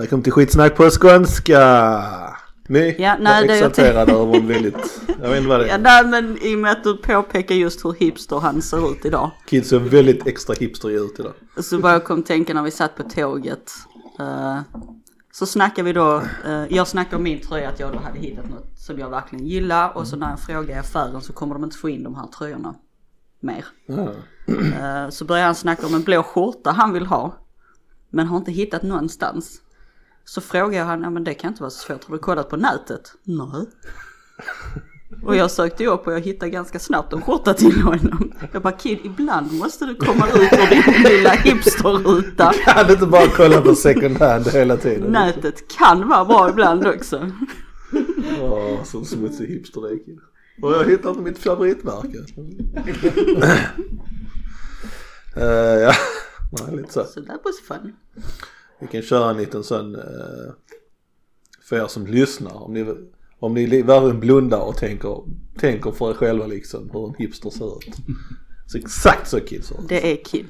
Välkommen till Skitsnack på skånska. Nej, ja, nej, jag exalterade av honom väldigt. Jag vet inte vad det är. Ja, nej, men i och med att du påpekar just hur hipster han ser ut idag. Kids är väldigt extra hipster ut idag. Så bara jag kom tänka när vi satt på tåget. Så snackar vi då, jag snackar om min tröja att jag då hade hittat något som jag verkligen gillar. Och så när jag frågar i affären så kommer de inte få in de här tröjorna mer. Så börjar han snacka om en blå skjorta han vill ha. Men har inte hittat någonstans. Så frågar han, ja men det kan inte vara så svårt. Har du kollat på nätet? Nej. Och jag sökte upp och jag hittade ganska snabbt en skjorta till honom. Jag bara, kid, ibland måste du komma ut ur din lilla hipsterruta. Du kan inte bara kolla på second hand hela tiden. Nätet kan vara bra ibland också. Åh, så smutsig hipster det kid. Och jag hittar inte mitt favoritmärke. Ja, nej, lite så. Så that was fun. Vi kan köra en liten sån för er som lyssnar. Om ni verkligen blundar och tänker för er själva liksom hur en hipster ser ut. Så exakt så kid så. Det är kid.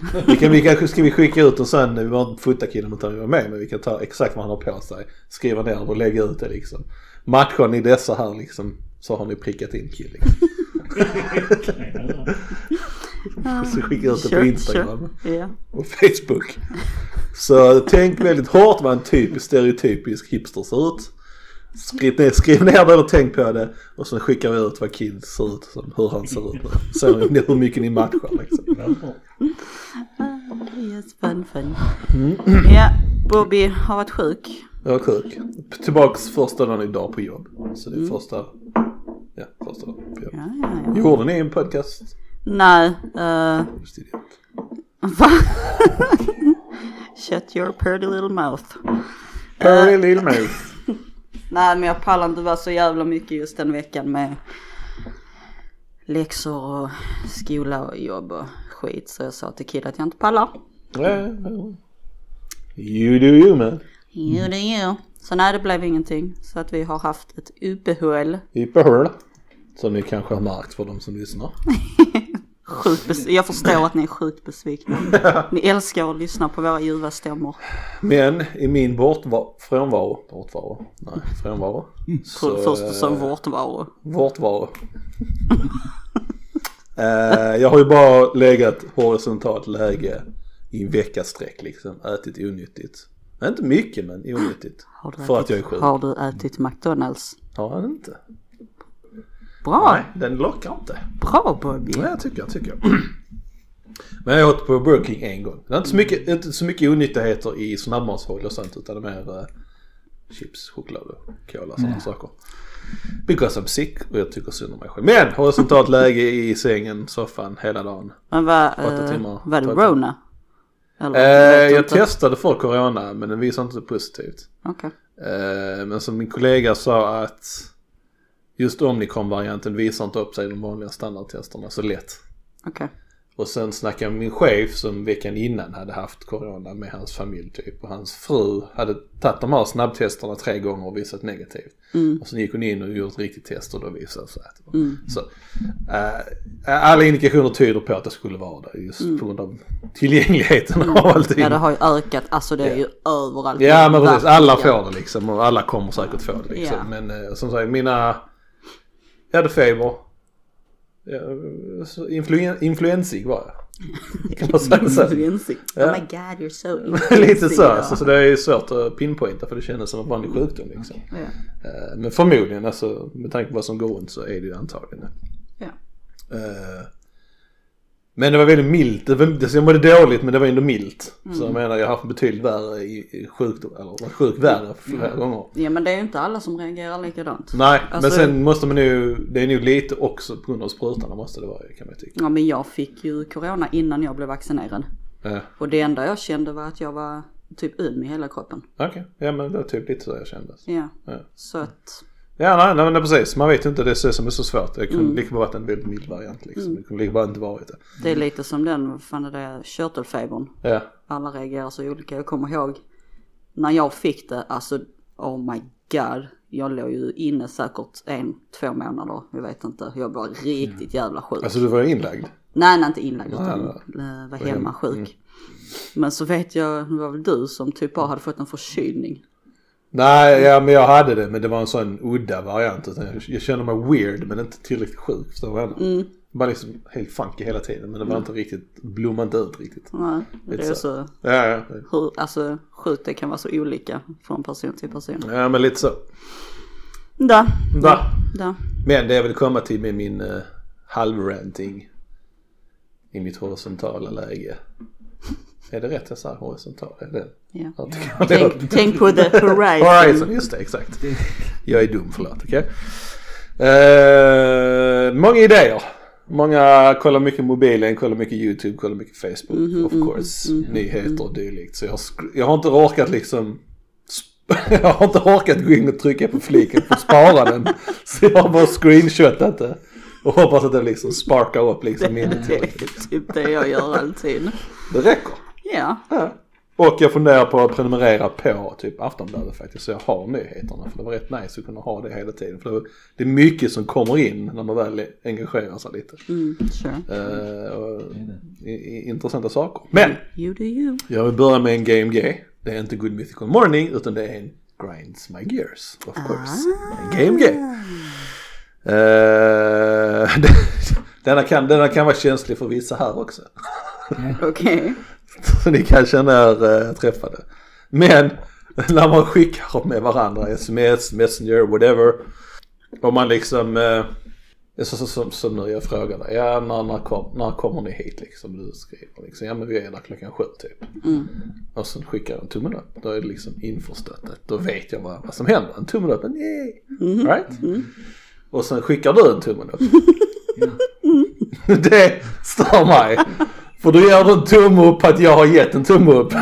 Ska vi skicka ut en sån, vi var inte fota killen utan vi var med, men vi kan ta exakt vad han har på sig, skriva ner och lägga ut det liksom. Matchar ni dessa här liksom så har ni prickat in kid liksom. Så skickar ut det på Instagram och Facebook. Så tänk väldigt hårt vad en typisk stereotypisk hipster ser ut. Skriv ner det och tänk på det. Och så skickar vi ut vad kids ser ut, hur han ser ut. Så hur mycket ni matchar liksom. Yes, fun, fun. Ja, Bobby har varit sjuk. Jag var sjuk. Tillbaks första dagen idag på jobb. Så det är första dagen på jobb. Ja. Gjorde ni en podcast? Nej. Va? Shut your pretty little mouth. Pretty little mouth. Nej, men jag pallar inte vara så jävla mycket just den veckan med läxor och skola och jobb och skit. Så jag sa till kid att jag inte pallar. You do you, man. You do you. Så nej, det blev ingenting. Så att vi har haft ett uppehåll. Uppehåll. Som ni kanske har märkt för de som lyssnar. Jag förstår att ni är sjukt besvikna. Ni älskar att lyssna på våra ljuva stämmor. Men i min frånvaro. Så, först som vårtvaro. Jag har ju bara legat horisontalt läge i en veckasträck liksom. Ätit onyttigt. Inte mycket men onyttigt. För att jag är sjuk. Har du ätit McDonalds? Har jag inte. Bra. Nej, den lockar inte. Bra, Bobby. Nej, jag tycker. Men jag åt på Broking en gång. Det är inte så mycket onyttigheter i snabbmatshåll och sånt, utan det är mer chips, choklad och cola och sådana saker. Because I'm sick och jag tycker synd om mig själv. Men horisontalt läge i sängen, soffan hela dagen. Men var det Corona? Jag testade för Corona, men den visade inte så positivt. Okay. Men som min kollega sa att just Omnicom-varianten visar inte upp sig de vanliga standardtesterna så lätt. Okay. Och sen snackade jag med min chef som veckan innan hade haft corona med hans familj typ. Och hans fru hade tagit de här snabbtesterna 3 gånger och visat negativt. Och sen gick hon in och gjorde ett riktigt test och då visade sig att det var. Så alla indikationer tyder på att det skulle vara det just på grund av tillgängligheten av allting. Ja, det har ju ökat. Alltså det är ju överallt. Ja, men precis. Alla får det liksom och alla kommer säkert få det liksom. Yeah. Men som sagt, jag hade feber. Influensig var jag. Kan man säga så? Influensig. Ja. Oh my god, you're so influensig. Lite så. Alltså, så det är ju svårt att pinpointa för det känns som en vanlig sjukdom liksom. Okay. Yeah. Men förmodligen, alltså, med tanke på vad som går runt så är det ju antagligen. Yeah. Men det var väldigt milt. Jag mådde dåligt men det var ändå milt. Så jag menar jag har haft betydligt värre i sjukdom. Eller var sjuk värre flera gånger. Ja men det är ju inte alla som reagerar likadant. Nej alltså, men sen måste man ju. Det är nog lite också på grund av sprutarna måste det vara kan man tycka. Ja men jag fick ju corona innan jag blev vaccinerad. Och det enda jag kände var att jag var typ öm i hela kroppen. Okej. Ja men det var typ lite så jag kände. Ja. Så att. Ja, nej, precis. Man vet inte det som är så svårt. Det kunde lika bara varit en väldigt mild variant. Liksom. Det kunde lika bara inte varit det. Det är lite som den, fan det där, körtelfebern. Ja. Alla reagerar så olika. Jag kommer ihåg när jag fick det, alltså, oh my god. Jag låg ju inne säkert 1-2 månader. Jag vet inte. Jag var riktigt jävla sjuk. Alltså du var inlagd? Nej, inte inlagd utan var hemma sjuk. Men så vet jag, det var väl du som typ bara hade fått en förkylning. Nej, ja, men jag hade det. Men det var en sån udda variant. Jag kände mig weird men inte tillräckligt sjuk. Förstår vad jag menar? Mm. Bara liksom helt funky hela tiden. Men det var inte riktigt, blommande ut riktigt. Nej, det lite är så. Ja. Hur, alltså sjukt det kan vara så olika från person till person. Ja, men lite så. Da. Men det jag vill komma till med min halvranting i mitt horisontala läge. Är det rätt jag sa horisontal? Ja. Tänk på the horizon. Just det, exakt. Jag är dum, förlåt. Okay? Många idéer. Många kollar mycket mobilen, kollar mycket YouTube, kollar mycket Facebook, of course. Nyheter och dylikt. Så jag har inte orkat liksom... Jag har inte orkat gå in och trycka på fliken för att spara den. Så jag har bara screenshotat det. Och hoppas att det liksom sparkar upp liksom minnet. Det är typ det jag gör alltid. Det räcker. Ja. Och jag funderar på att prenumerera på typ Aftonbladet faktiskt. Så jag har nyheterna. För det var rätt nice att kunna ha det hela tiden. För det är mycket som kommer in när man väl engagerar sig lite. Intressanta saker. Men jag vill börja med en GMG. Det är inte Good Mythical Morning utan det är en Grinds My Gears, of course. GMG. Denna kan vara känslig för vissa här också. Okej. Så ni kanske är träffade. Men när man skickar med varandra SMS, Messenger, whatever. Om man liksom som nu jag frågade. Ja, när kommer ni hit liksom? Du skriver liksom, ja men vi är där klockan 7 typ. Och sen skickar jag en tummen upp. Då är det liksom införstöttet. Då vet jag vad som händer. En tummen upp, yay. Right? Och sen skickar du en tummen upp. Det stör mig. För då gör du en tumme upp att jag har gett en tumme upp.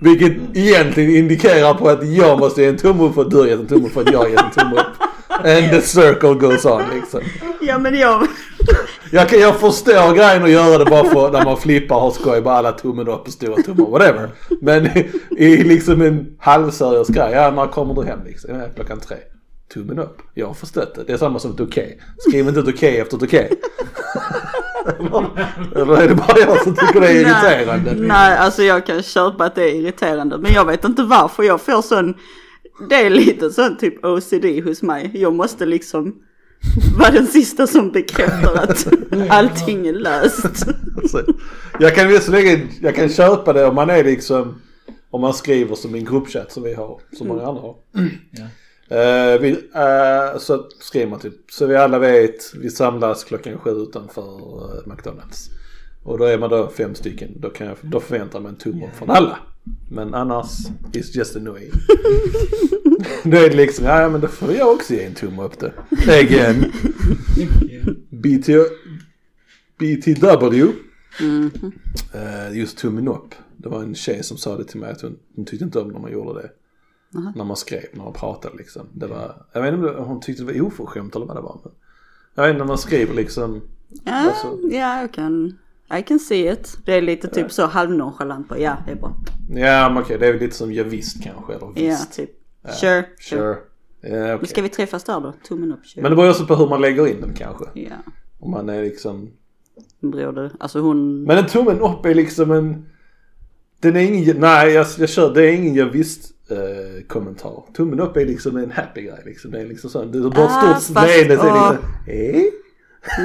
Vilket egentligen indikerar på att jag måste ge en tumme upp för att du har gett en tumme upp för att jag har gett en tumme upp. And the circle goes on liksom. Ja men jag förstår grejen och göra det bara för när man flippar och skoj bara alla tummen upp och stora tummar, whatever. Men i liksom en halvseriös grej, ja när kommer du hem liksom? Ja, klockan 3. Tummen upp. Jag har förstått det. Det är samma som ett okej. Skriv inte ett okej efter ett okej. Eller är det bara jag som tycker det är irriterande? Nej, alltså jag kan köpa att det är irriterande. Men jag vet inte varför jag får sån... Det är lite sån typ OCD hos mig. Jag måste liksom vara den sista som bekräftar att allting är löst. Jag kan köpa det om man är liksom... Om man skriver som en gruppchat som vi har, som många andra har. Så skriver man typ så vi alla vet, vi samlas klockan 7 utanför McDonalds. Och då är man då 5 stycken. Då förväntar man en tumme från alla. Men annars, it's just annoying. Då är det liksom, ja men då får jag också ge en tumme upp det. Again. BTW. Just tummen upp. Det var en tjej som sa det till mig att hon tyckte inte om när man gjorde det. När man skrev, när man pratade liksom. Det var, jag vet inte om hon tyckte det var oförskämt eller vad det var. Men jag vet inte när man skriver liksom. Ja, alltså. Yeah, I can see it. Det är lite typ så halvnonchalant på. Ja, det är bra. Ja, men okej, det är lite som jag visst kanske. Eller visst. Ja, typ. Ja. Sure. Ja, okay. Nu ska vi träffas där då. Tummen upp, sure. Men det beror också på hur man lägger in den kanske. Ja. Om man är liksom... Alltså hon... Men en tummen upp är liksom en... Den är ingen... Nej, jag kör. Det är ingen jag visst... kommentar. Tummen upp är liksom en happy guy liksom. Det är liksom så det är bara stort snädet liksom.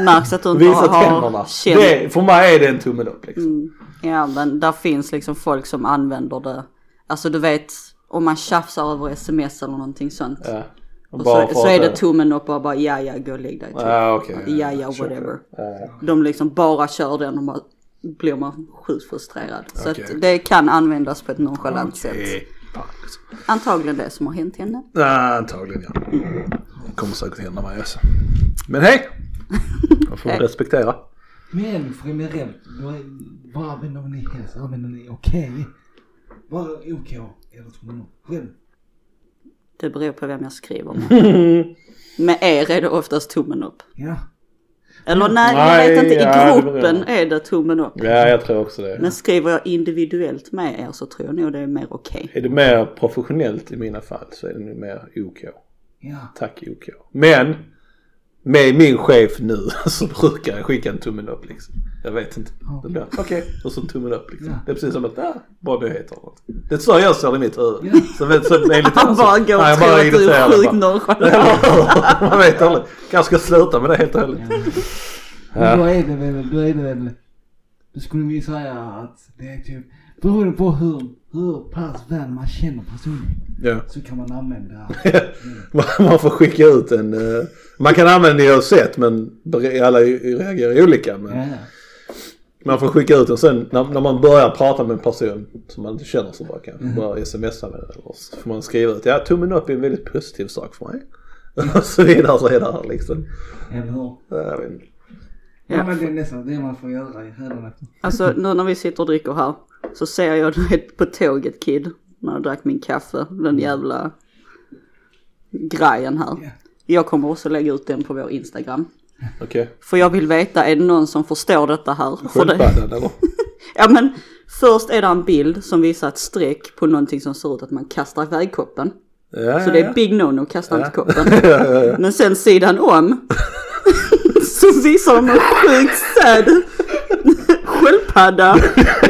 Märks att du inte har kemi. För mig är det en tummen upp liksom. Ja, men där finns liksom folk som använder det. Alltså du vet om man tjafsar över SMS eller någonting sånt. Ja. Och så är det tummen upp och bara ja, gå och lägg dig. Ja, whatever. De liksom bara kör den och man blir man sjukt frustrerad. Så att det kan användas på ett nonchalant sätt. Antagligen det som har hänt henne. Antagligen ja. Det kommer säkert hända mig också. Men hej! Jag får respektera. Men generellt, vad använder ni helst? Använder ni okej? Vad är okej? Det beror på vem jag skriver med. Med er är det oftast tummen upp. Ja. Eller nej, jag vet inte. I gruppen är det tummen upp. Ja, jag tror också det. Men skriver jag individuellt med er så tror jag nog det är mer okej. Är det mer professionellt i mina fall så är det mer OK. Ja. Tack OK. Men med min chef nu så brukar jag skicka en tummen upp liksom. Jag vet inte. Ja. Okej. Och så tummen upp liksom. Ja. Det är precis som att bara du heter något. Det är så jag ser det i mitt huvud. Ja. Så enligt han bara går och tror att du är sjuk någon. Man vet aldrig. Kanske ska sluta med det helt och hållet. Ja. Då är det väl, då skulle vi säga att det är typ beroende på hur pass väl man känner personen, yeah, så kan man använda man får skicka ut en man kan använda det och sett, men alla reagerar olika, men yeah, man får skicka ut, och sen när man börjar prata med en person som man inte känner så bra, kan bara smsa med det, eller så får man skriva ut, ja, tummen upp är en väldigt positiv sak för mig och så vidare, så är det här liksom, eller hur? Jag vet inte. Ja, men det är nästan det man får göra i hela. Alltså nu när vi sitter och dricker här så ser jag ett på tåget kid när jag drack min kaffe, den jävla grejen här. Yeah. Jag kommer också lägga ut den på vår Instagram. Okej. Okay. För jag vill veta, är det någon som förstår detta här? Sköldpaddan eller? Ja, men först är det en bild som visar ett streck på någonting som ser ut att man kastar iväg koppen. Ja, så det är big no-no, kastar inte koppen. Ja. Men sen sidan om så visar de en sjukt sad sköldpadda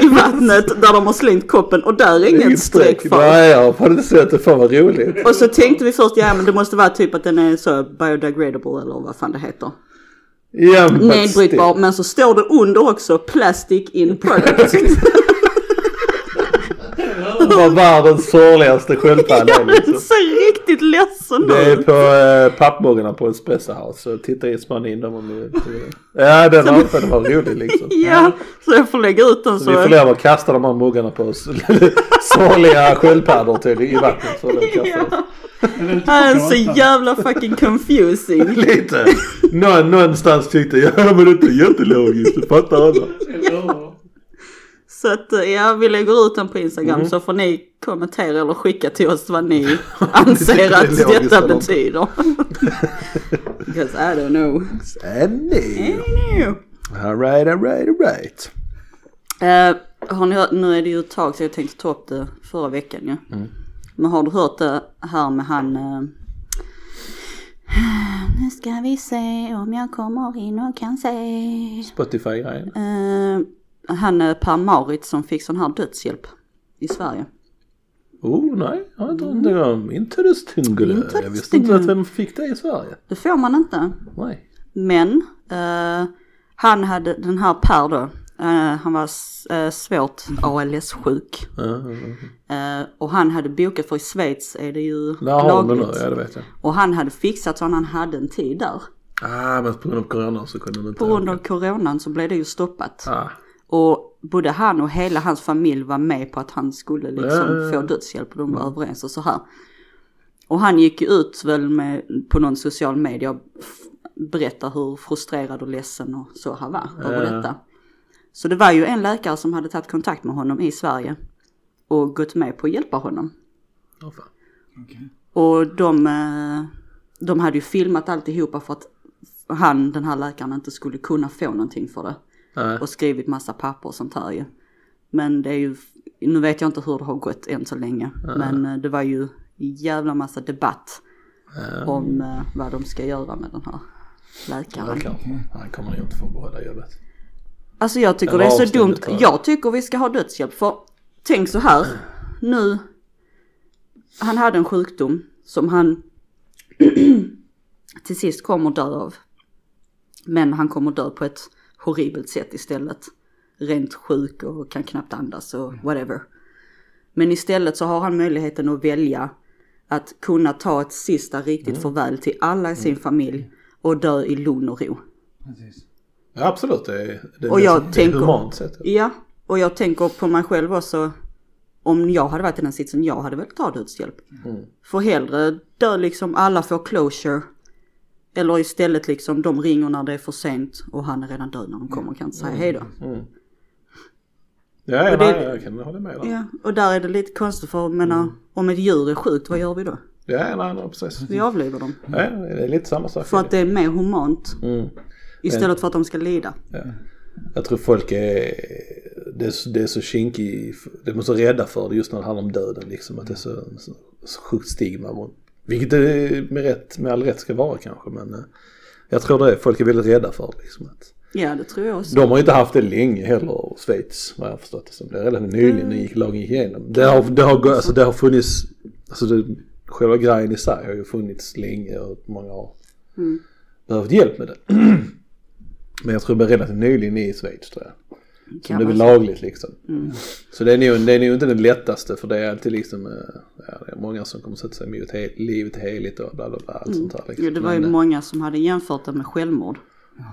i vattnet där de har slängt koppen, och där är ingen streck för. Nej, jag har inte sett det, fan vad roligt. Och så tänkte vi först, ja men det måste vara typ att den är så biodegradable eller vad fan det heter. Ja, men nedbrytbar, men så står det under också plastic in product. Det var världens sorgligaste sköldpadda. Ja, liksom. Så riktigt ledsen. Det är på pappmuggarna på Espresso House. Så titta i man in dem. Ja, den alpen var rolig liksom. Ja, så jag får lägga ut den så. Vi får lov att kasta de här muggarna på oss. Sorgliga sköldpaddor till i vattnet. Så han är så jävla fucking confusing. Lite. Någonstans tyckte jag, men det är inte jättelogiskt. Du fattar alla. Ja. Så att, ja, vi lägger ut den på Instagram, så får ni kommentera eller skicka till oss vad ni anser det att detta betyder. Because I don't know. I don't know. All right. Har ni hört, nu är det ju ett tag så jag tänkte ta upp det förra veckan, ja. Mm. Men har du hört det här med han... nu ska vi se om jag kommer in och kan se... Spotify-grejen. Han Per Marit som fick sån här dödshjälp i Sverige. Oh nej, jag tror det var interesting. Jag visste inte att vem fick det i Sverige. Det får man inte. Nej. Men han hade den här Per då. Han var svårt ALS-sjuk. Och han hade bokat för i Schweiz är det ju lagligt. Ja, det vet jag. Och han hade fixat så han hade en tid där. Ah, men på grund av corona så kunde han inte. På grund av coronan så blev det ju stoppat. Ah. Och både han och hela hans familj var med på att han skulle liksom få dödshjälp, och de var överens och så här. Och han gick ju ut väl med, på någon social media och berättade hur frustrerad och ledsen och så han var över detta. Så det var ju en läkare som hade tagit kontakt med honom i Sverige och gått med på att hjälpa honom. Oh, fan. Okay. Och de hade ju filmat alltihopa för att han, den här läkaren, inte skulle kunna få någonting för det. Och skrivit massa papper och sånt här ju. Men det är ju, nu vet jag inte hur det har gått än så länge. Men det var ju jävla massa debatt om vad de ska göra med den här läkaren. Han kommer ju inte få båda jobbet. Alltså jag tycker det är så dumt. Jag tycker vi ska ha dödshjälp, för tänk så här. Nu, han hade en sjukdom som han till sist kommer dö av. Men han kommer dö på ett horribelt sätt istället. Rent sjuk och kan knappt andas och whatever. Men istället så har han möjligheten att välja att kunna ta ett sista riktigt farväl till alla i sin familj och dö i lugn och ro. Precis. Ja, absolut. Det är och jag tänker, humant sätt. Ja, och jag tänker på mig själv också. Om jag hade varit i den sitsen, jag hade väl tagit dödshjälp. För hellre dö liksom, alla får closure. Eller istället liksom, de ringer när det är för sent och han är redan död när de kommer och kan inte säga hej då. Ja, jag kan hålla med. Ja, och där är det lite konstigt, för jag menar, om ett djur är sjukt, vad gör vi då? Ja, nej, precis. Vi avlivar dem. Ja, det är lite samma sak. För att det är mer humant istället för att de ska lida. Ja. Jag tror folk är så kinkig, de är så rädda för det just när det handlar om döden. Liksom, att det är så sjukt stigma. Vilket det med all rätt ska vara kanske, men Jag tror det, folk är väldigt rädda för liksom att... Ja, det tror jag också. De har inte haft det länge heller, Schweiz, vad jag har förstått det som. Det är relativt nyligen när lagen gick igenom. Det har funnits, alltså det, själva grejen i sig har ju funnits länge och många har behövt hjälp med det. Men jag tror det är relativt nyligen i Schweiz, tror jag. Som det blir lagligt liksom. Mm. Så det är nog inte det lättaste, för det är alltid liksom, ja, det är många som kommer sätta sig emot livet heligt och bla bla bla, allt sånt här liksom. Jo, det var ju många som hade jämfört det med självmord.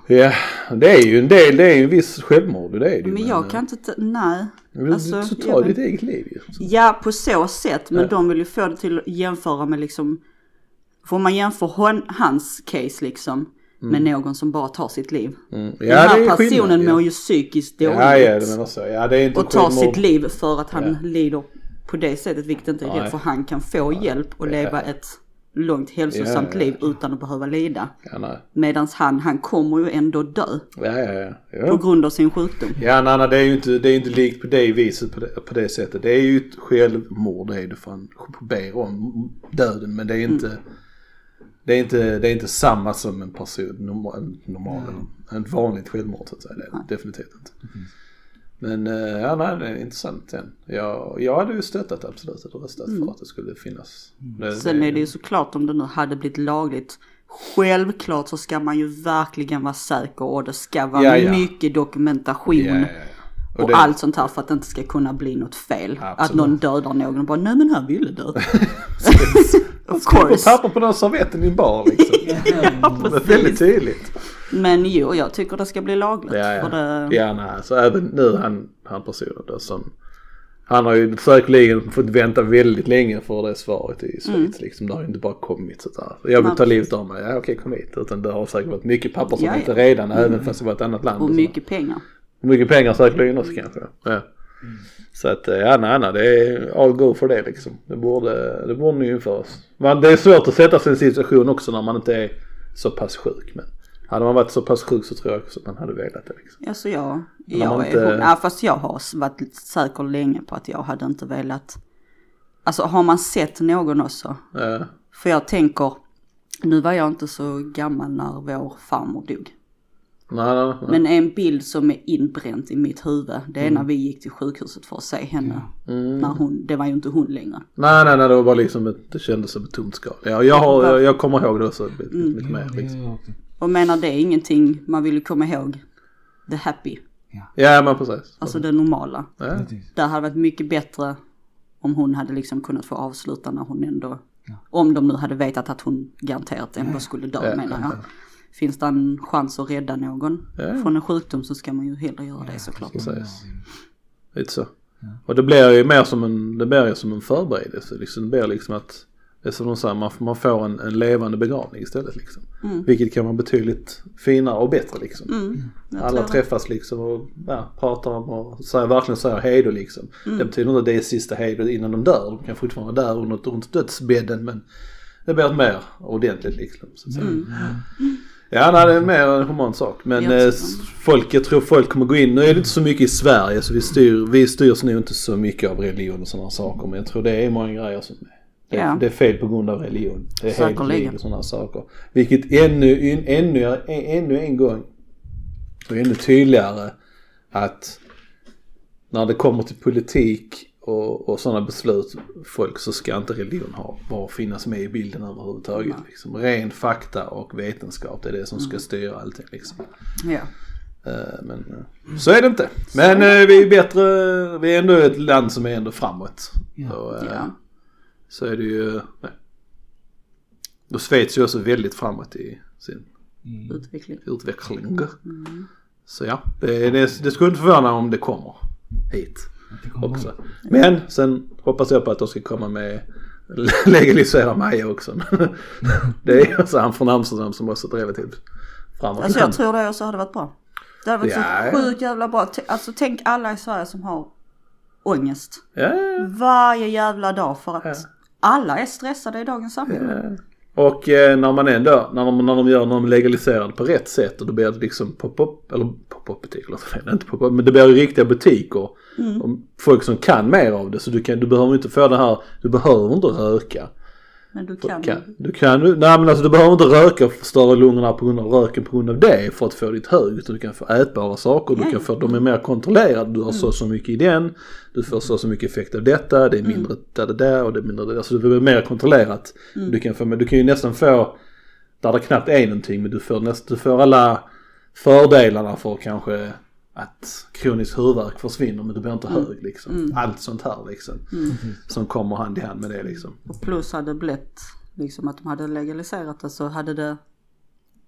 Ja, det är ju en del, det är ju en viss självmord, det är det ju. Men jag kan inte, nej. Alltså, så tar ditt eget liv ju. Så. Ja, på så sätt, men de vill ju få det till att jämföra med liksom, får man jämföra hans case liksom. Mm. Med någon som bara tar sitt liv. Mm. Ja, den här personen mår ju psykiskt dåligt. Ja, det menar så. Ja, det är inte och tar sitt liv för att han lider på det sättet, vilket inte är rätt, för han kan få hjälp och leva ett långt hälsosamt liv utan att behöva lida. Ja, medan han kommer ju ändå dö. Ja. På grund av sin sjukdom. Ja, nej, det är ju inte likt på det viset, på det sättet. Det är ju ett självmord, det är det, fan ber om döden, men det är inte... Det är inte samma som en person normal en vanligt självmord, så att säga. Det är definitivt inte. Men ja, nej, det är intressant igen. Jag hade ju stöttat absolut att rösta för att det skulle finnas. Sen är det ju såklart, om det nu hade blivit lagligt, självklart så ska man ju verkligen vara säker, och det ska vara mycket dokumentation. Och allt sånt här, för att det inte ska kunna bli något fel. Absolut. Att någon dödar någon och bara, nej men här ville dö. Of course. Papper på den servetten i en bar liksom. Det är väldigt tydligt. Men jo, jag tycker det ska bli lagligt. Ja. För det... ja, nej. Så även nu han personen då, som han har ju säkerligen fått vänta väldigt länge för det svaret i Schweiz liksom. Det har ju inte bara kommit så där. Jag vill ta livet av mig. Ja, okej, kom hit. Utan det har säkert varit mycket papper som inte redan även fast det var ett annat land. Och mycket pengar. Mycket pengar säkerligen också kanske. Ja. Mm. Så att nej, det är all go för det liksom. Det borde ju införas. Men det är svårt att sätta sig i en situation också när man inte är så pass sjuk, men hade man varit så pass sjuk så tror jag också att man hade velat det liksom. Alltså fast jag har varit säker länge på att jag hade inte velat. Alltså har man sett någon också? För jag tänker, nu var jag inte så gammal när vår farmor dog. Nej. Men en bild som är inbränt i mitt huvud, det är när vi gick till sjukhuset för att se henne när hon, det var ju inte hon längre. Nej, det var bara liksom det kändes som ett tomt skal. Ja, jag kommer ihåg det så lite mer liksom. Och menar, det är ingenting man vill komma ihåg, the happy. Ja, men precis. Alltså det normala. Ja. Det hade varit mycket bättre om hon hade liksom kunnat få avsluta när hon ändå, om de nu hade vetat att hon garanterat ändå skulle dö, menar jag. Finns det en chans att rädda någon från en sjukdom, så ska man ju hellre göra det såklart. Precis. Lite så. Ja. Och det blir ju mer som en förberedelse. Liksom, det blir liksom att det är som de säger, man får en levande begravning istället. Liksom. Vilket kan vara betydligt finare och bättre. Liksom. Alla träffas liksom och pratar om och verkligen säger hej då. Liksom. Det betyder inte att det är sista hej då innan de dör. De kan fortfarande vara där och något runt dödsbädden, men det blir mer ordentligt. Liksom, så att säga. Ja, nej, det är mer en human sak. Men jag tror folk kommer gå in. Nu är det inte så mycket i Sverige, så vi styrs nu inte så mycket av religion och sådana saker. Men jag tror det är många grejer som det är fel på grund av religion. Det är helt och sådana saker. Vilket ännu en gång och ännu tydligare att när det kommer till politik och sådana beslut, folk, så ska inte religion bara finnas med i bilden överhuvudtaget. Ja. Liksom. Ren fakta och vetenskap, det är det som ska styra allting. Liksom. Ja. Men så är det inte. Men vi är bättre, vi är ändå ett land som är ändå framåt. Ja. Och, så är det ju... Då Schweiz ju också väldigt framåt i sin utveckling. Så det skulle inte förvåna om det kommer hit. Också. Men sen hoppas jag på att de ska komma med legalisera Maja också. Det är alltså han från Amsterdam som också drev till framåt. Alltså jag tror det också hade varit bra. Det hade varit så sjukt jävla bra. Alltså tänk alla i Sverige som har ångest varje jävla dag, för att alla är stressade i dagens samhälle. Och när man ändå, när de gör någon legaliserad på rätt sätt, och då blir det liksom pop-up, eller pop-up-butiker, eller inte pop-up, men det blir ju riktiga butiker och folk som kan mer av det, så du behöver inte få det här, du behöver inte röka. Men du kan. Nej, men alltså du behöver inte röka och förstöra lungorna på grund av röken på grund av det för att få ditt hög, utan du kan få ätbara saker, du kan få, de är mer kontrollerade, du har så mycket i den, du får så mycket effekt av detta, det är mindre det där och det är mindre det där, så du blir mer kontrollerat. Du kan ju nästan få där det knappt är någonting, men du får alla fördelarna för kanske att kronisk huvudvärk försvinner, men du blir inte hög liksom. Allt sånt här liksom som kommer hand i hand med det liksom. Plus hade blivit liksom att de hade legaliserat det, så hade det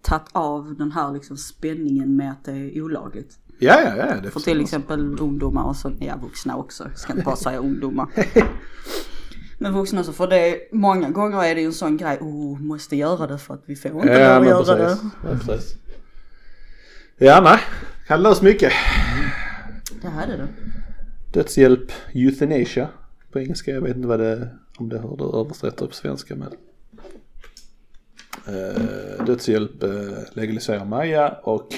tagit av den här liksom spänningen med att det är olagligt. Ja, det för till exempel ungdomar och så, ja, vuxna också. Jag ska inte bara säga ungdomar. Men vuxna också, för det är, många gånger är det ju en sån grej, måste göra det för att vi får inte göra det. Ja, precis. Ja, nej. Kan lösa mycket. Det här är det. Dödshjälp, euthanasia på engelska. Jag vet inte vad det, om det har översatt upp svenska. Men dödshjälp legaliserar Maja och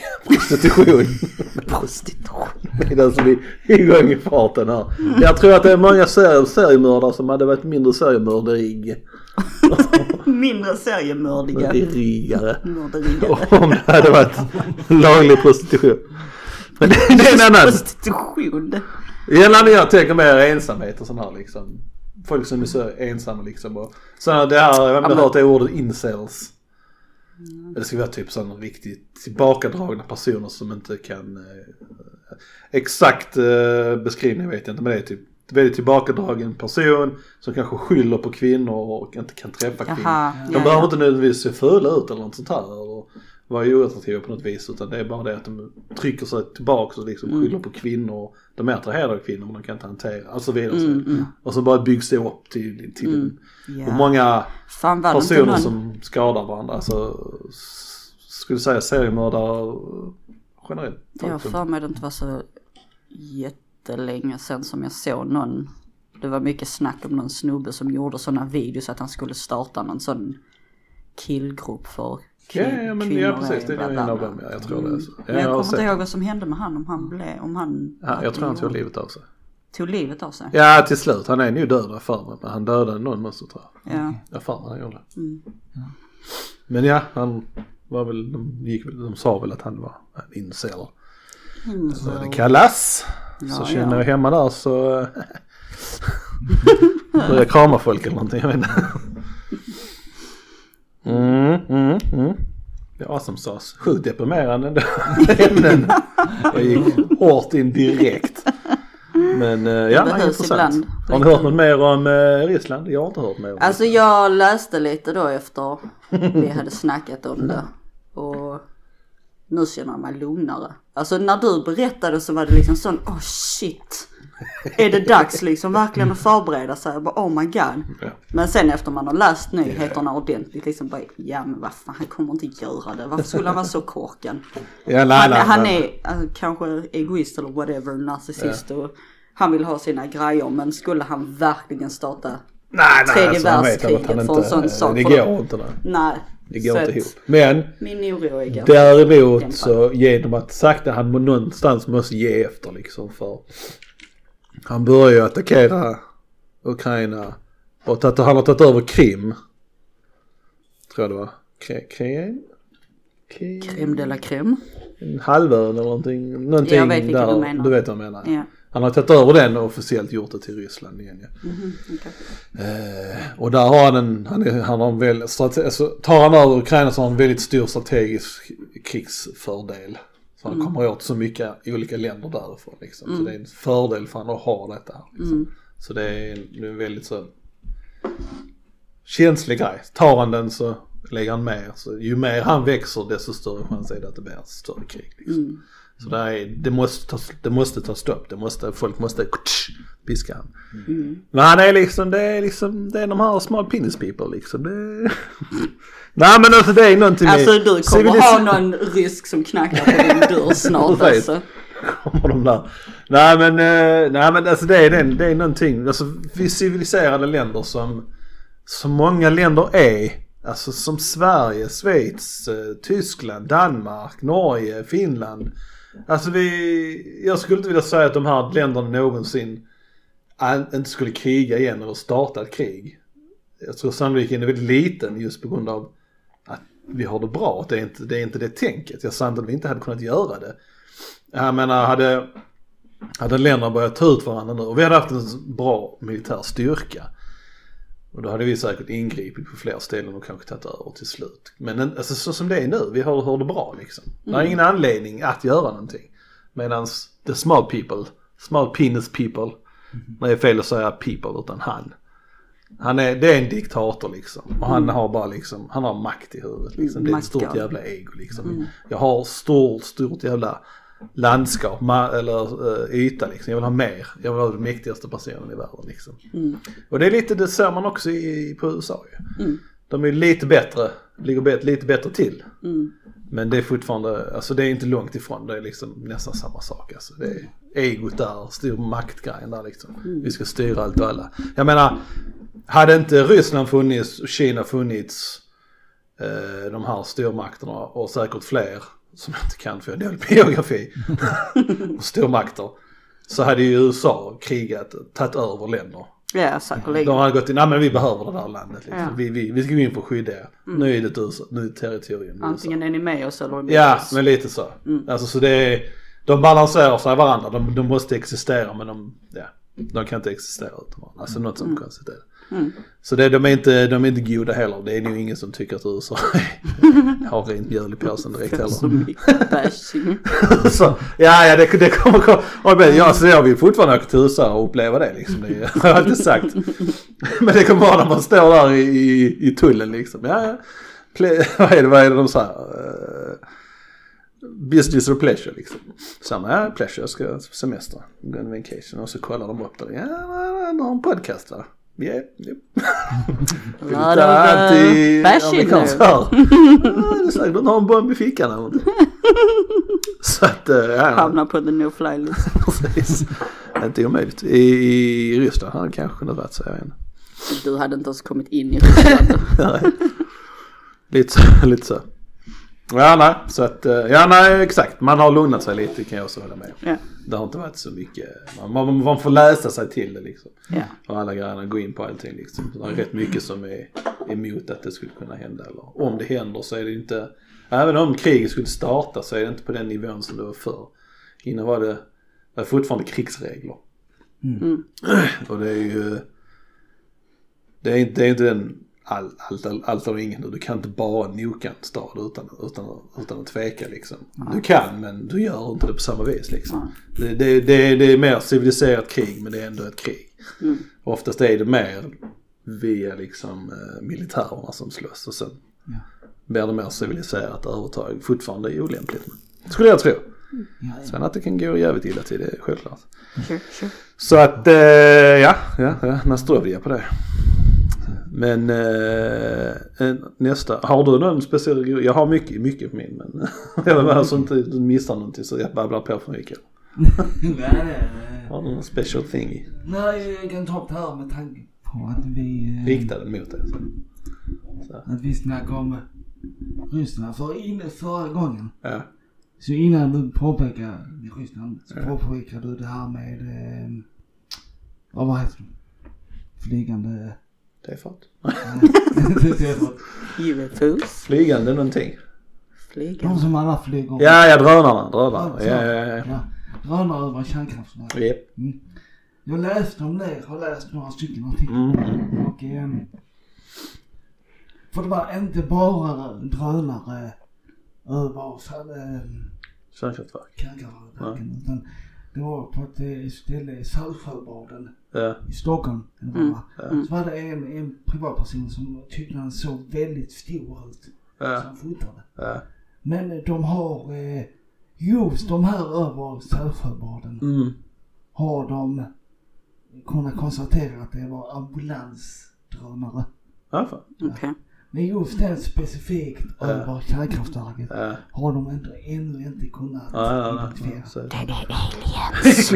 prostitution. Det är den som är igång i farten här. Jag tror att det är många seriemördare som hade varit mindre seriemördare. Mindre seriemördiga. Om det hade varit laglig prostitution. Men det är en annan. Prostitution. Gällande jag tänker mer ensamhet och sån här liksom. Folk som är så ensamma liksom. Och så det här, jag har hört det ordet incels. Det ska vara typ sådana riktigt tillbakadragna personer som inte kan exakt beskrivning vet jag inte, men det är typ väldigt tillbakadragen person som kanske skyller på kvinnor och inte kan träffa kvinnor. De behöver inte nödvändigtvis se fula ut eller något sånt här eller vara oattraktiva på något vis, utan det är bara det att de trycker sig tillbaka och liksom skyller på kvinnor. De är attraherade av kvinnor men de kan inte hantera alltså vidare. Och så bara byggs det upp till och många personer som skadar varandra, alltså skulle säga seriemördare generellt. Jag för mig det inte var så jättelänge sedan som jag såg någon, det var mycket snack om någon snubbe som gjorde sådana videos att han skulle starta någon sån killgrupp för kvinnor. Ja, precis, det är en av dem, jag tror det. Men jag kommer inte ihåg vad som hände med han, jag tror han tog livet av sig. Ja, till slut, han är nu död för mig, men han dödade någon måste tror jag. Ja. Han gjorde det. Men ja, han var väl, de sa väl att han var en incel. Det kallas. Ja, så känner jag hemma där så börjar krama folk eller någonting, jag vet inte. Det var som sades sjukt deprimerande ändå. Jag gick hårt in direkt. Men ja, det är intressant. Har ni hört något mer om Ryssland? Jag har inte hört mer om det. Alltså jag läste lite då efter vi hade snackat om det. Och nu känner jag mig lugnare. Alltså när du berättade så var det liksom sån, shit. Är det dags liksom verkligen att förbereda sig? Jag bara, oh my god. Ja. Men sen efter man har läst nyheterna ordentligt liksom bara, ja men vad fan, han kommer inte göra det. Varför skulle han vara så korken? Ja, han är kanske egoist eller whatever, narcissist och han vill ha sina grejer, men skulle han verkligen starta tredje världskriget för en sån sak? Det går inte där. Nej. Det går inte ihop. Men däremot så genom att sakta han någonstans måste ge efter liksom, för han börjar ju attackera Ukraina och han har tagit över Krim. Tror jag det var. Krim de la Krim. En halvön eller någonting jag vet där. Du vet vad jag menar. Ja. Han har tagit över den och officiellt gjort det till Ryssland igen. Ja. Och där har tar han över Ukraina så har han en väldigt stor strategisk krigsfördel. Så han kommer åt så mycket olika länder därifrån liksom. Så det är en fördel för han att ha detta här liksom. Så det är en väldigt så känslig grej. Tar han den så lägger han mer. Så ju mer han växer desto större chans är det att det blir ett större krig liksom. Så det måste ta stopp. Folk måste piska han. Men han är liksom, det är de här små penis people liksom. Nej men alltså det är någonting. Alltså du kommer ha någon rysk som knackar på din dörr snart alltså. Kommer de där. Nej men alltså det är någonting. Alltså vi civiliserade länder som många länder är. Alltså som Sverige, Schweiz, Tyskland, Danmark, Norge, Finland. Alltså jag skulle inte vilja säga att de här länderna någonsin inte skulle kriga igen eller starta ett krig. jag tror sannolikheten är väldigt liten just på grund av att vi har det bra. Att det är inte det tänket. Jag sant att vi inte hade kunnat göra det. Jag menar, hade länder börjat ta ut varandra nu och vi hade haft en bra militär styrka, och då hade vi säkert ingripit på fler ställen och kanske tagit över till slut. Men alltså, så som det är nu, vi har det bra liksom. Det är ingen anledning att göra någonting. Medan the small people, small penis people, när det är fel att säga people utan det är en diktator liksom. Och han har bara liksom, han har makt i huvudet liksom. Det är ett stort jävla ego liksom. Jag har stort jävla landskap eller yta liksom. Jag vill ha mer, jag vill ha den mäktigaste personen i världen liksom. Och det är lite, det ser man också på USA ju. De är lite bättre, ligger lite bättre till. Men det är fortfarande, alltså det är inte långt ifrån, det är liksom nästan samma sak alltså. Det är egot där, stor maktgrejen där liksom. Vi ska styra allt och alla. Jag menar, hade inte Ryssland funnits och Kina funnits, de här stormakterna och säkert fler som jag inte kan för en del biografi och stormakter, så hade ju USA krigat, tagit över länder. Ja, säkerligen. De hade gått in, nej men vi behöver det där landet liksom. Ja. Vi ska gå in för att skydda er. Nu är det USA, nu är det territorium. Antingen är ni med oss eller med oss. Ja, men lite så. Alltså, så det är, de balanserar sig varandra, de måste existera, men de kan inte existera utan varandra. Alltså något som konstigt är det. Så det, de är inte goda heller. Det är nog ingen som tycker att USA har rent mjöl i påsen direkt heller. Så mycket bashing. Ja, det kommer. Jag vill fortfarande åka till USA och uppleva det liksom. Det har jag alltid sagt. Men det kommer vara när man står där i tullen liksom. Ja. Vad är det de säger? Business or pleasure liksom. Samma pleasure, ska semester, gå en vacation, och så kollar de upp där. Ja, de har en podcast va? Yeah. Ja, det är amerikansk hör. Det säger de har en bomb i fickan. Så att hamnar på the no-fly list. Precis. Inte omöjligt. I Ryssland hade kanske kunnat vara så igen. Du hade inte ens kommit in i Ryssland. Nej. Lite så. Ja, nej. Så att, exakt. Man har lugnat sig lite, kan jag också hålla med. Yeah. Det har inte varit så mycket. Man får läsa sig till det liksom. Yeah. Och alla grejerna går in på allting liksom. Det är rätt mycket som är emot att det skulle kunna hända. Eller om det händer så är det inte, även om kriget skulle starta så är det inte på den nivån som det var förr. Innan var det fortfarande krigsregler. Och det är ju, det är inte den allt av ingen. Du kan inte bara noka en stad utan att tveka liksom. Du kan, men du gör inte det på samma vis liksom. Det är mer civiliserat krig, men det är ändå ett krig. Oftast är det mer via liksom militärerna som slåss, och sen blir det mer civiliserat övertag. Fortfarande är olämpligt, men skulle jag tro. Sen att det kan gå jävligt illa till, det är självklart. Så att när står vi på det? Men nästa, har du någon speciell? Jag har mycket på min, men jag var så inte missar någonting, så jag babblar på för mycket. Nej. Har du någon special thing? Nej, jag kan ta upp det här med tanke på att vi riktade mot det. Så. Att vi snackade om Ryssland förra gången. Ja. Så innan du påpekade Ryssland så påpekade du det här med vad heter det? Flygande. Det är fart. UFOs. Flygande någonting. Flygande. De som alla flyger. Ja, drönarna. Ja. Drönare över kärnkraftverk. Yep. Jag läste om det. Har läst några stycken artiklar. Och, för det var inte bara drönare över kärnkraftverk. Utan det var på ett ställe i Saltsjöbaden i Stockholm. Så var det en privatperson som tyckte han såg väldigt stor ut som fotade. Men de har just de här över Saltsjöbaden har de kunnat konstatera att det var ambulansdrönare. Okay. Men just den specifikt över kärnkraftverket har de ännu inte kunnat identifiera. Det är aliens.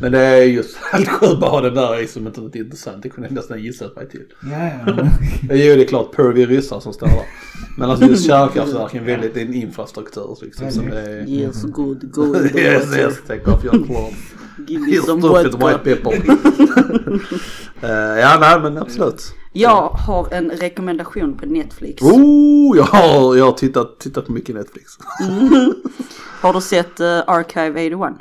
Men det är just Saltsjöbaden där som inte är intressant. Det kunde jag nästan gissat mig till. Jo, det är klart pervy ryssar som står där. Men alltså just kärnkraftverken väldigt en infrastruktur liksom, som är... Yes, good. Yes, take off your clothes. Give me some white people. Ja, nej, men absolut. Jag har en rekommendation på Netflix. Oh, jag har tittat på mycket Netflix. Mm. Har du sett Archive 81?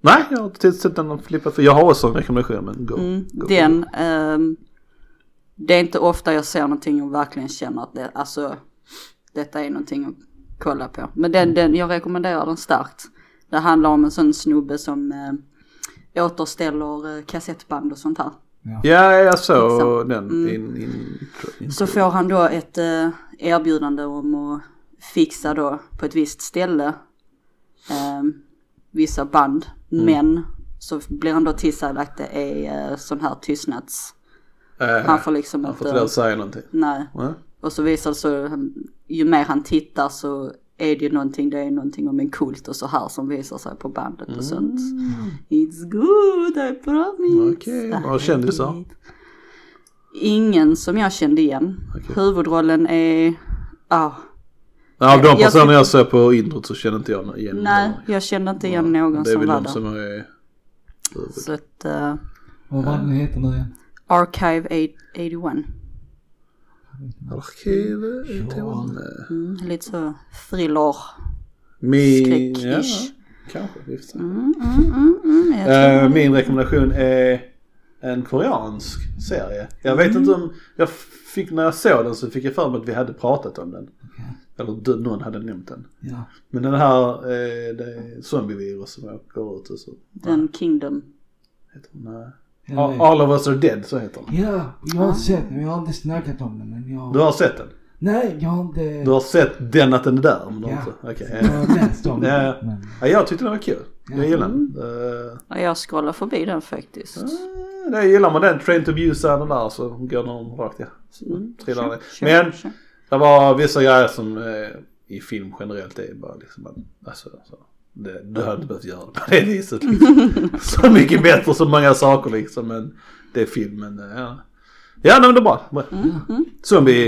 Nej, jag har inte sett den. För jag har också en rekommendation, men go. Den, det är inte ofta jag ser någonting och verkligen känner att det, alltså, detta är någonting att kolla på. Men den, jag rekommenderar den starkt. Det handlar om en sån snubbe som återställer kassettband och sånt här. Ja, jag såg den. Så får han då ett erbjudande om att fixa då på ett visst ställe vissa band. Mm. Men så blir han då tillsagd att det är sån här tystnads. Han får liksom inte... Han får inte säga någonting. Nej. Mm. Och så visar det så... Ju mer han tittar så är det någonting... Det är någonting om en kult och så här som visar sig på bandet och sånt. It's good, I promise. Okej, vad kändes det? Ingen som jag kände igen. Okay. Huvudrollen är... Ja, de personer jag ser på introt så känner inte jag igen. Nej, jag känner inte igen någon som var där. Det är väl de som är... Så att... Vad var den heter nu igen? Archive 81. Archive 81. Lite så thriller. Skräck-ish. Ja, kanske. Min rekommendation är en koreansk serie. Jag vet inte om... När jag såg den så fick jag för mig att vi hade pratat om den. Eller någon hade nämnt den. Ja. Men den här zombievirus som jag går ut och så. Den Kingdom. Heter hon? All of Us Are Dead, så heter den. Ja, jag har sett den. Jag har inte snackat om den. Men jag... Du har sett den? Nej, jag har inte... Du har sett den att den är där? Men ja, okay. Jag har läst om den. Ja, jag tyckte den var kul. Ja. Jag gillar den. Jag scrollar förbi den faktiskt. Det gillar man den. Train to Abuse är den där så går någon rakt. Ja. Men det var vissa grejer som i film generellt är bara liksom att, alltså, du hade inte behövt göra det på det viset. Liksom. Så mycket bättre så många saker liksom än det är filmen. Ja, men det är bra.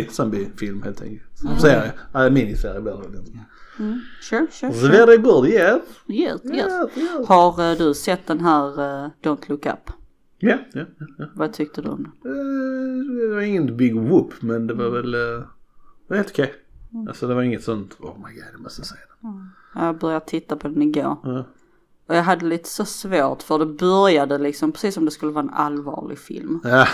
Zombiefilm helt enkelt. Serie. Miniserie blir det. Sure. Very good, yes. Har du sett den här Don't Look Up? Ja. Vad tyckte du om det? Det var ingen big whoop, men det var väl... Det var helt okej. Alltså det var inget sånt, oh my god, jag måste säga det. Jag började titta på den igår. Och jag hade lite så svårt, för det började liksom precis som det skulle vara en allvarlig film. Ja.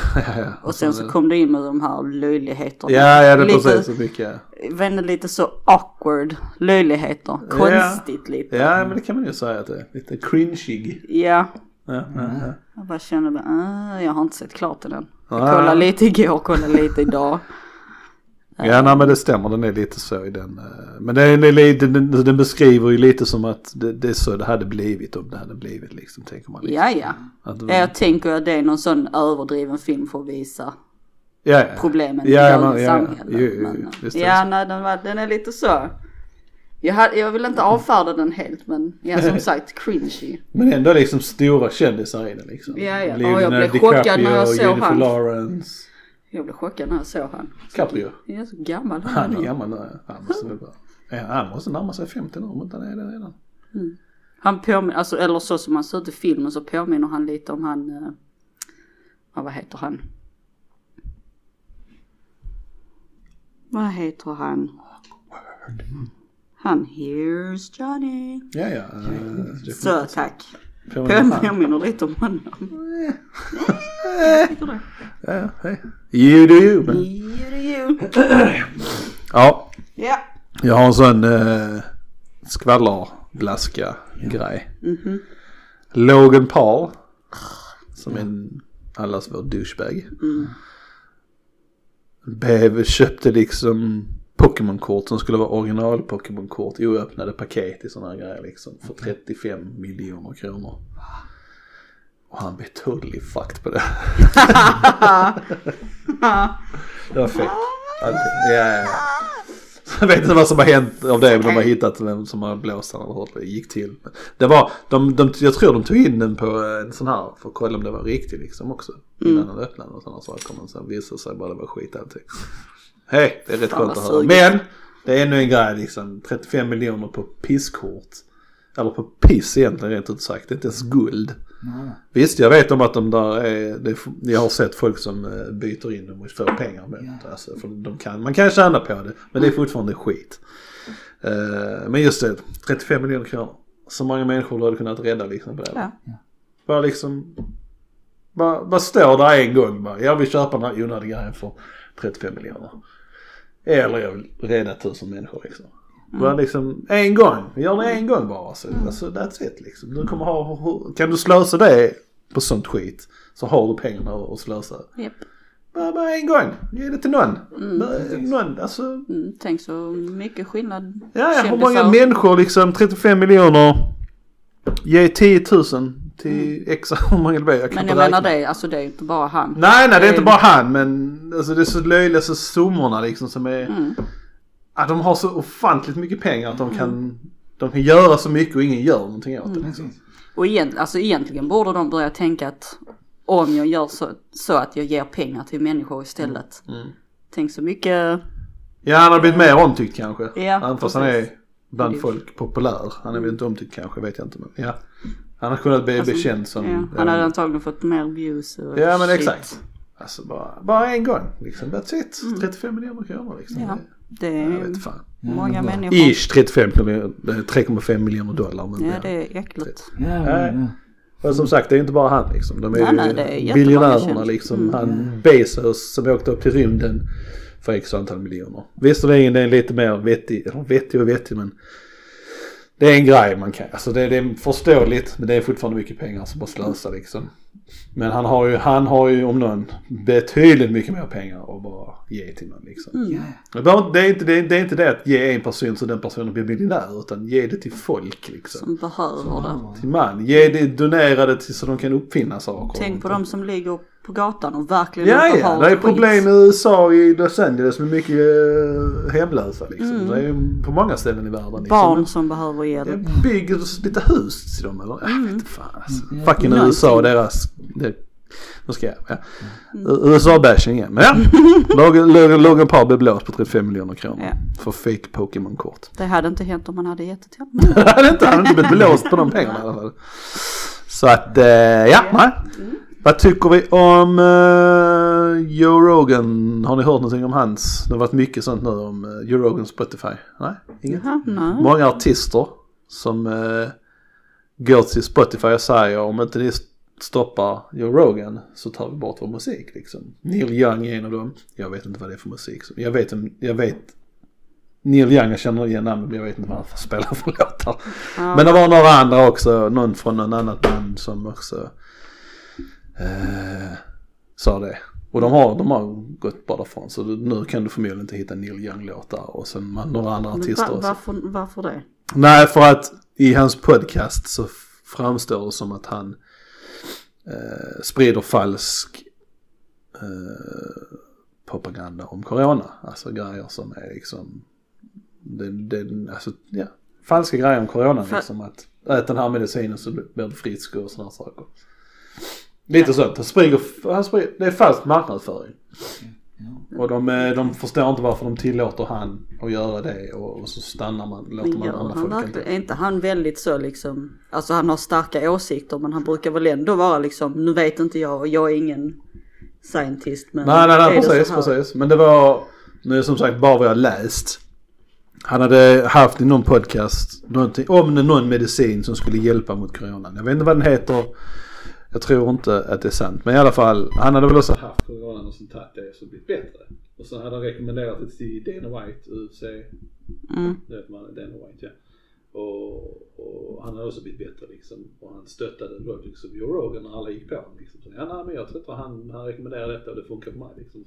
Och sen så kom det in med de här löjligheterna. Ja, det precis så mycket. Vände lite så awkward löjligheter. Konstigt lite. Ja, men det kan man ju säga att det är lite cringy. Ja. Jag bara känner bara, jag har inte sett klart den än. Jag kollade lite igår, kollade lite idag. Ja, nej, men det stämmer, den är lite så i den. Men den beskriver ju lite som att det är så det hade blivit om det hade blivit, liksom, tänker man. Liksom. Ja. Jag tänker att det är någon sån överdriven film för att visa problemen i samhället. Den är lite så. Jag vill inte avfärda den helt, men som sagt, cringy. Men ändå liksom stora kändisar i den, liksom. Ja, jag blev chockad när jag såg han. Caprio. Jag är så gammal. Han är gammal nu. Han måste närma sig 50 år, men han är det redan. Han påminner, alltså, eller så som han ser ut i filmen så påminner han lite om han... Vad heter han? Han, here's Johnny. Ja. Så, tack. Påminner lite om honom. Hej. You do you. Ja. Jag har en sån skvallerblaska grej. Mm-hmm. Logan Paul, som är allas vår douchebag. Köpte liksom Pokémon-kort som skulle vara original Pokémon-kort i oöppnade paket i såna här grejer liksom för 35 miljoner kronor. Och han blev totally fucked på det. Det var fett. Ja. Jag vet inte vad som har hänt av det, men de har hittat vem som har blåst den och hur det gick till. Det var, jag tror de tog in den på en sån här för att kolla om det var riktigt liksom också. Innan den öppnade och sådana saker. Men sen visade sig bara det var skit allting. Hej, det är rätt skönt att höra. Men det är nu en grej liksom, 35 miljoner på pisskort. Eller på piss egentligen, rent ut sagt. Det är inte ens guld. Mm. Visst, jag vet om att de där jag har sett folk som byter in dem och får pengar med det. Alltså, för man kan tjäna på det, men det är fortfarande skit. Men just det, 35 miljoner kronor. Så många människor hade kunnat rädda liksom på det. Bara liksom bara står där en gång bara, jag vill köpa den här onödiga grejen för 35 miljoner. Eller jag vill rädda 1000 människor liksom. Bara liksom en gång, gör det en gång bara så. Alltså that's it liksom. Du kommer ha, kan du slösa det på sånt skit så har du pengarna att slösa. Yep. Bara en gång, ge det till någon. Någon alltså. Tänk så mycket skillnad. Ja, hur många människor liksom, 35 miljoner, ge 10 000 till extra, om man vill be. Jag menar det, alltså det är inte bara han. Nej, det är inte bara han, men alltså, det är så löjliga så summorna liksom som är... Att de har så ofantligt mycket pengar att de kan göra så mycket och ingen gör någonting åt det liksom. Och egentligen borde de börja tänka att om jag gör så att jag ger pengar till människor istället. Tänk så mycket. Ja, han har blivit mer omtyckt kanske. Ja, fast han är bland folk populär. Han är väl inte omtyckt kanske, vet jag inte. Men ja, han har kunnat bli bekänd som... Ja. Han har antagligen fått mer views och ja, men shit. Exakt. Alltså bara en gång liksom. That's it. 35 miljoner kronor liksom. Ja. Det är många människor. Ish, 3,5 miljoner $. Men ja, det är äckligt. Men som sagt, det är inte bara han liksom. De är ju miljonärerna liksom. Han Bezos som åkte upp till rymden för x antal miljoner. Visst, det är en lite mer vettig, men det är en grej man kan. Alltså det är förståeligt, men det är fortfarande mycket pengar som bara slösar liksom. Men han har ju om någon betydligt mycket mer pengar och bara ge till någon liksom. Det är inte det att ge en person så den personen blir miljonär, utan ge det till folk liksom. Som behöver det. Till man. Ge det, donera det till så de kan uppfinna saker. Tänk på dem som ligger på gatan och verkligen inte har det. Det är problem i USA i Los Angeles med mycket hemlösa liksom. Det är på många ställen i världen. Barn liksom. Som behöver ge det. Bygger lite hus till dem eller? Jag vet inte fan alltså. Fucking USA och deras... USA-bashing igen. Men Logan Paul blev blåst på 35 miljoner kronor för fake Pokémon-kort. Det hade inte hänt om man hade gett det till honom. Han hade inte blivit blåst på de pengarna i alla fall. Så att, Vad tycker vi om Joe Rogan? Har ni hört någonting om hans? Det har varit mycket sånt nu om Joe Rogan Spotify. Nej, inget. Många artister som går till Spotify och säger om inte det stoppar Joe Rogan så tar vi bort vår musik liksom. Neil Young är en av dem. Jag vet inte vad det är för musik. Jag vet Neil Young, jag känner igen namnet, men jag vet inte vad han spelar för låtar. Men det var några andra också, någon från någon annat band som också sa det. Och de har gått bara från, så nu kan du förmodligen inte hitta Neil Young-låtar och sen några andra artister också. Varför det? Nej, för att i hans podcast så framstår det som att han sprider falsk propaganda om corona, alltså grejer som är liksom falska grejer om corona liksom, att ät den här medicinen så blir du frisk och sådana saker lite sånt, han sprider, det är falsk marknadsföring och de förstår inte varför de tillåter han att göra det och så stannar man, låter man andra folk. Är inte han väldigt så liksom, alltså han har starka åsikter men han brukar väl ändå vara liksom, nu vet inte jag och jag är ingen scientist men nej precis. Men det var, nu som sagt bara vad jag läst, han hade haft i någon podcast någonting om någon medicin som skulle hjälpa mot coronan. Jag vet inte vad den heter. Jag tror inte att det är sant. Men i alla fall, han hade väl också haft coronan och sen tagit det så blivit bättre. Och så hade han rekommenderat det till Dana White, UFC. Det vet man, Dana White, ja. Och han hade också blivit bättre liksom. Och han stöttade då liksom Joe Rogan när alla gick på honom liksom. Så, men jag tror att han rekommenderar detta och det funkar för mig liksom.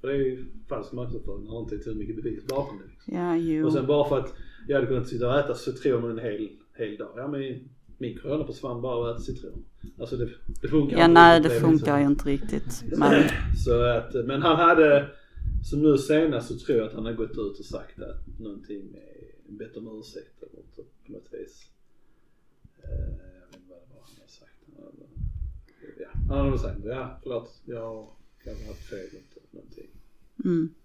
Och det är ju falskt marknadsföring. Han har inte tillräckligt mycket bevis bakom det liksom. Och sen bara för att jag hade kunnat sitta och äta citron en hel dag. Ja, men min corona försvann bara av att äta citron. Alltså det funkar. Ja, nej, det funkar ju inte riktigt. Så att, men han hade, som nu senast, så tror jag att han har gått ut och sagt att någonting är bättre om ursäkt eller något, på något vis. Jag vet inte vad det var han har sagt. Han har sagt, förlåt, jag kan ha haft fel eller någonting.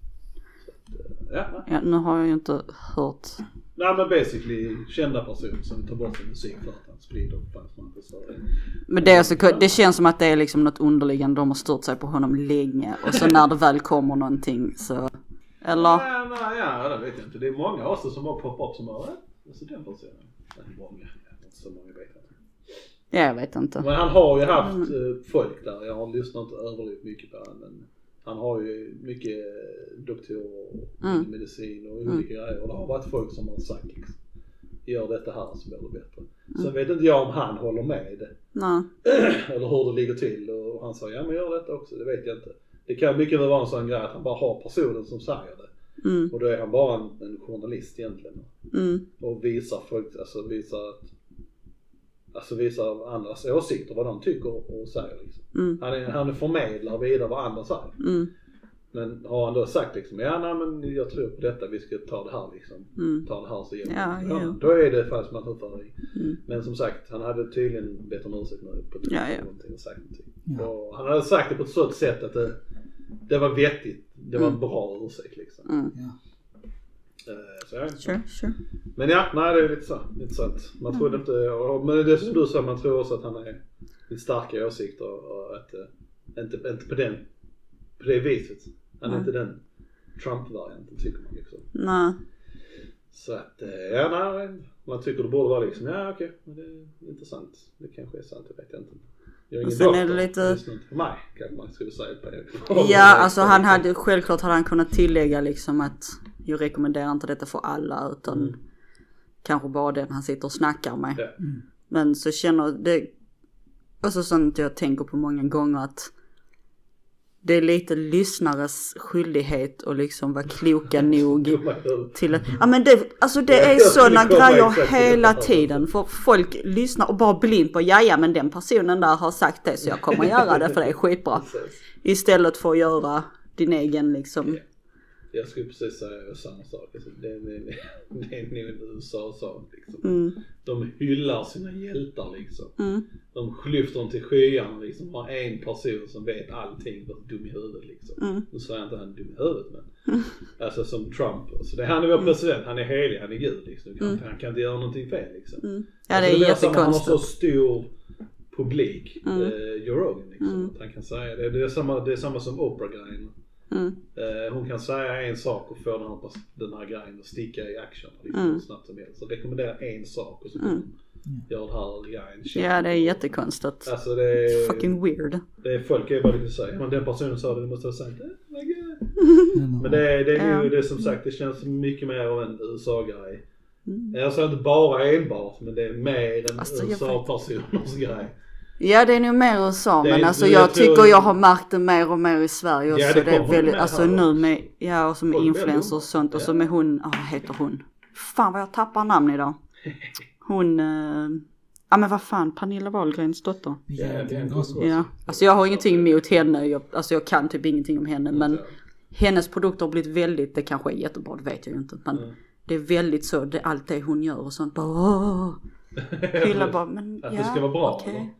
Så att, nu har jag ju inte hört Nej, men basically kända personer som tar bort sin musik för att han sprider upp att man inte står. Men det, alltså, det känns som att det är liksom något underliggande. De har stört sig på honom länge. Och så när det väl kommer någonting så... Eller? Ja, det vet jag inte. Det är många också som har poppat upp som har... Alltså den personen. Det är många. Inte så många vet jag. Ja, jag vet inte. Men han har ju haft folk där. Jag har lyssnat överligt mycket på honom, men... Han har ju mycket doktorer och medicin och olika grejer. Och det har varit folk som har sagt liksom, gör detta här så blir det bättre. Sen vet inte jag om han håller med det. Eller hur det ligger till. Och han sa, ja men gör detta också. Det vet jag inte. Det kan mycket väl vara en sån grej att han bara har personen som säger det. Och då är han bara en journalist egentligen. Och visar folk, alltså visar att... Alltså visar andras åsikter vad de tycker och säger liksom. Han förmedlar vidare vad andra säger. Men har han då sagt liksom, ja nej, men jag tror på detta, vi ska ta det här liksom. Ta det här så jävligt. Ja. Då är det faktiskt man tar det. Men som sagt, han hade tydligen bett om ursäkt på det och sagt någonting. Och han hade sagt det på ett sådant sätt att det var vettigt. Det var en bra ursäkt liksom. Sure. Men ja, nej det är lite så, intressant. Man trodde inte, men det som du sa, man tror också att han är lite starka åsikter och att inte på det viset. Han är inte den Trump-varianten tycker man liksom. Nej. Så att, ja nej, man tycker det borde vara liksom, ja okej, det är intressant. Det kanske är sant, jag vet inte. Och sen doktor, är det lite... Nej, kanske man skulle säga det. Ja, alltså han hade, självklart hade han kunnat tillägga liksom att jag rekommenderar inte detta för alla utan kanske bara den han sitter och snackar med. Ja. Men så känner det, alltså sånt jag tänker på många gånger att det är lite lyssnares skyldighet att liksom vara kloka nog till att... Ja men det, alltså det är sådana grejer hela tiden. För folk lyssnar och bara blind på ja men den personen där har sagt det så jag kommer göra det för det är skitbra. Istället för att göra din egen liksom... Jag skulle precis säga samma sak. Det är nu en USA-sak liksom. De hyllar sina hjältar liksom. De lyfter dem till skyarna liksom. Har en person som vet allting och dum i huvudet liksom. Nu säger jag inte han är dum i huvudet men alltså som Trump. Alltså, det, han är vår president, han är helig, han är gud liksom. Han kan inte göra någonting fel liksom. Ja, alltså, det är jättekonstigt. Han har så stor publik, Joe Rogan liksom. Att han kan säga det. Det är samma som Oprah-grejen. Hon kan säga en sak och få den här grejen att sticka i action liksom, snabbt som helst. Så rekommendera en sak och så gör det här grejen. Ja, det är jättekonstigt. Alltså det är fucking weird. Det är folk är bara lite så här, men den personen sa det måste ha sagt det. Men det är ju det som sagt, det känns mycket mer av en USA-grej. Jag säger inte bara enbart, men det är mer en alltså, USA-personers grej. Ja, det är nog mer USA, men alltså jag tycker jag har märkt det mer och mer i Sverige också. Ja, det är väldigt, alltså nu med, ja, och som med influencer och sånt, och så med hon, heter hon? Fan vad jag tappar namn idag. Hon, ja men vad fan, Pernilla Wahlgrens dotter. Ja, alltså jag har ingenting emot henne, jag kan typ ingenting om henne, men hennes produkter har blivit väldigt, det kanske är jättebra, det vet jag ju inte, men det är väldigt så, det är allt det hon gör och sånt, bara, men att det ska vara bra, okej.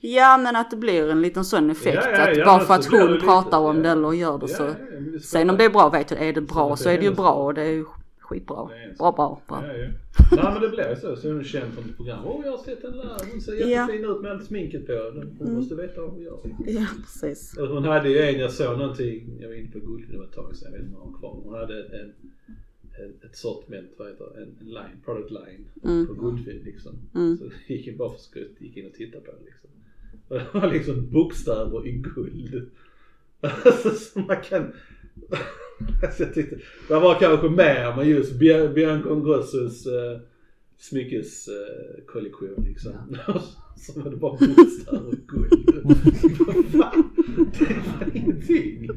Ja, men att det blir en liten sån effekt att bara för att hon pratar om det eller gör det så. Det sen om det är bra vet jag, är det bra så är det ju bra och det är ju skitbra. Bra. Ja. Nej, men det blev så hon känner från ett program. Jag har sett den där, hon ser jättefin ut med allt sminket på. Hon måste veta vad hon gör. Ja, precis. Och hon hade ju jag såg någonting, jag var inne på Goldfield ett tag sedan, jag vet inte om hon kvar. Hon hade ett sortiment, vad heter det? En line, product line på Goodfield liksom. Så gick in och tittade på det liksom. Och det var liksom bokstäver i guld. Alltså så man kan... Alltså jag tyckte... Det var kanske mer men just Bianca Ingrossos smyckeskollektion liksom. Ja. Så var det bara bokstäver i guld. Det var ingenting.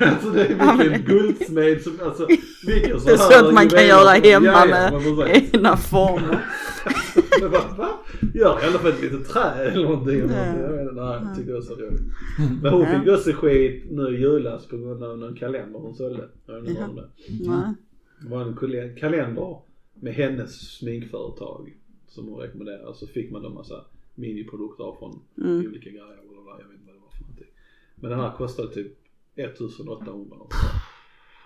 Alltså det är vilken guldsmed som... Alltså, vilken så det är sånt man kan göra hemma med egna former. Men vad? Ja, i alla fall ett litet trä eller någonting. Nej, tyckte jag var så roligt. Men hon fick också skit nu i julas på grund av någon kalender hon sålde. Det var en kalender med hennes sminkföretag som hon rekommenderade. Så fick man en massa miniprodukter från olika grejer. Jag vet inte vad det var för någonting. Men den här kostade typ 1800.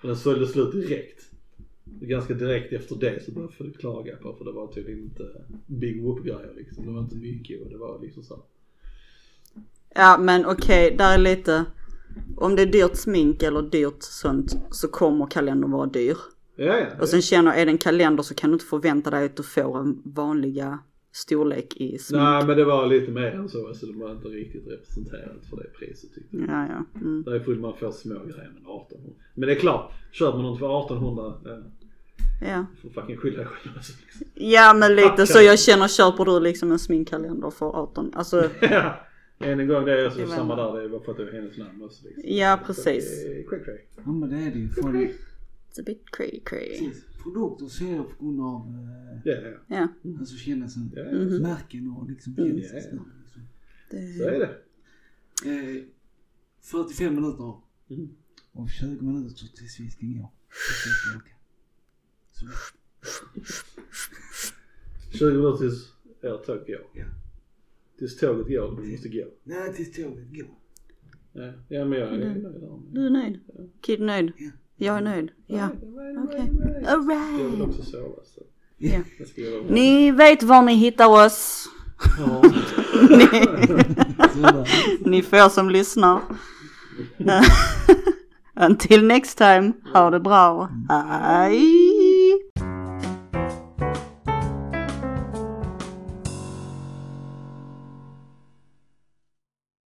Men den sålde slut direkt. ganska direkt efter det så började jag klaga på, för det var tydligen inte big whoop-grejer liksom. Det var inte mycket och det var liksom så. Ja, men okej, där är lite. Om det är dyrt smink eller dyrt sånt så kommer kalendern vara dyr. Ja. Och sen känner jag, är det en kalender så kan du inte förvänta dig att du får en vanliga storlek i smink. Nej, men det var lite mer än så, så det var inte riktigt representerat för det priset tyckte jag. Ja. Mm. Där är fullt man får små grejer men 1800. Men det är klart, köper man något för 1800 ja. Får fucking skylla själv alltså, liksom. Ja, men lite så jag känner, köper du liksom en sminkkalender för 18 alltså. Ja. En gång det är så alltså samma där, det var för att det var hennes namn också, liksom. Ja, precis. Ja, men det är det ju för it's a bit cray-cray. Produkter ser jag på grund av yeah. Alltså känns en märken och liksom liksom. Så är det. 45 minuter och 20 minuter så tills vi ska ner. Så 20 minuter tills tåget går. Ja. Tills tåget går, du måste gå. Nej, tills tåget går. Ja, men jag är nöjd. Du är nöjd? Kid nöjd? Ja. Jag är nöjd. Ja. Okej. All right. Jag vill också sova så. Ja. Ni vet var ni hittar oss. Ja. Ni får som lyssnar. Until next time. Ha det bra. Hej.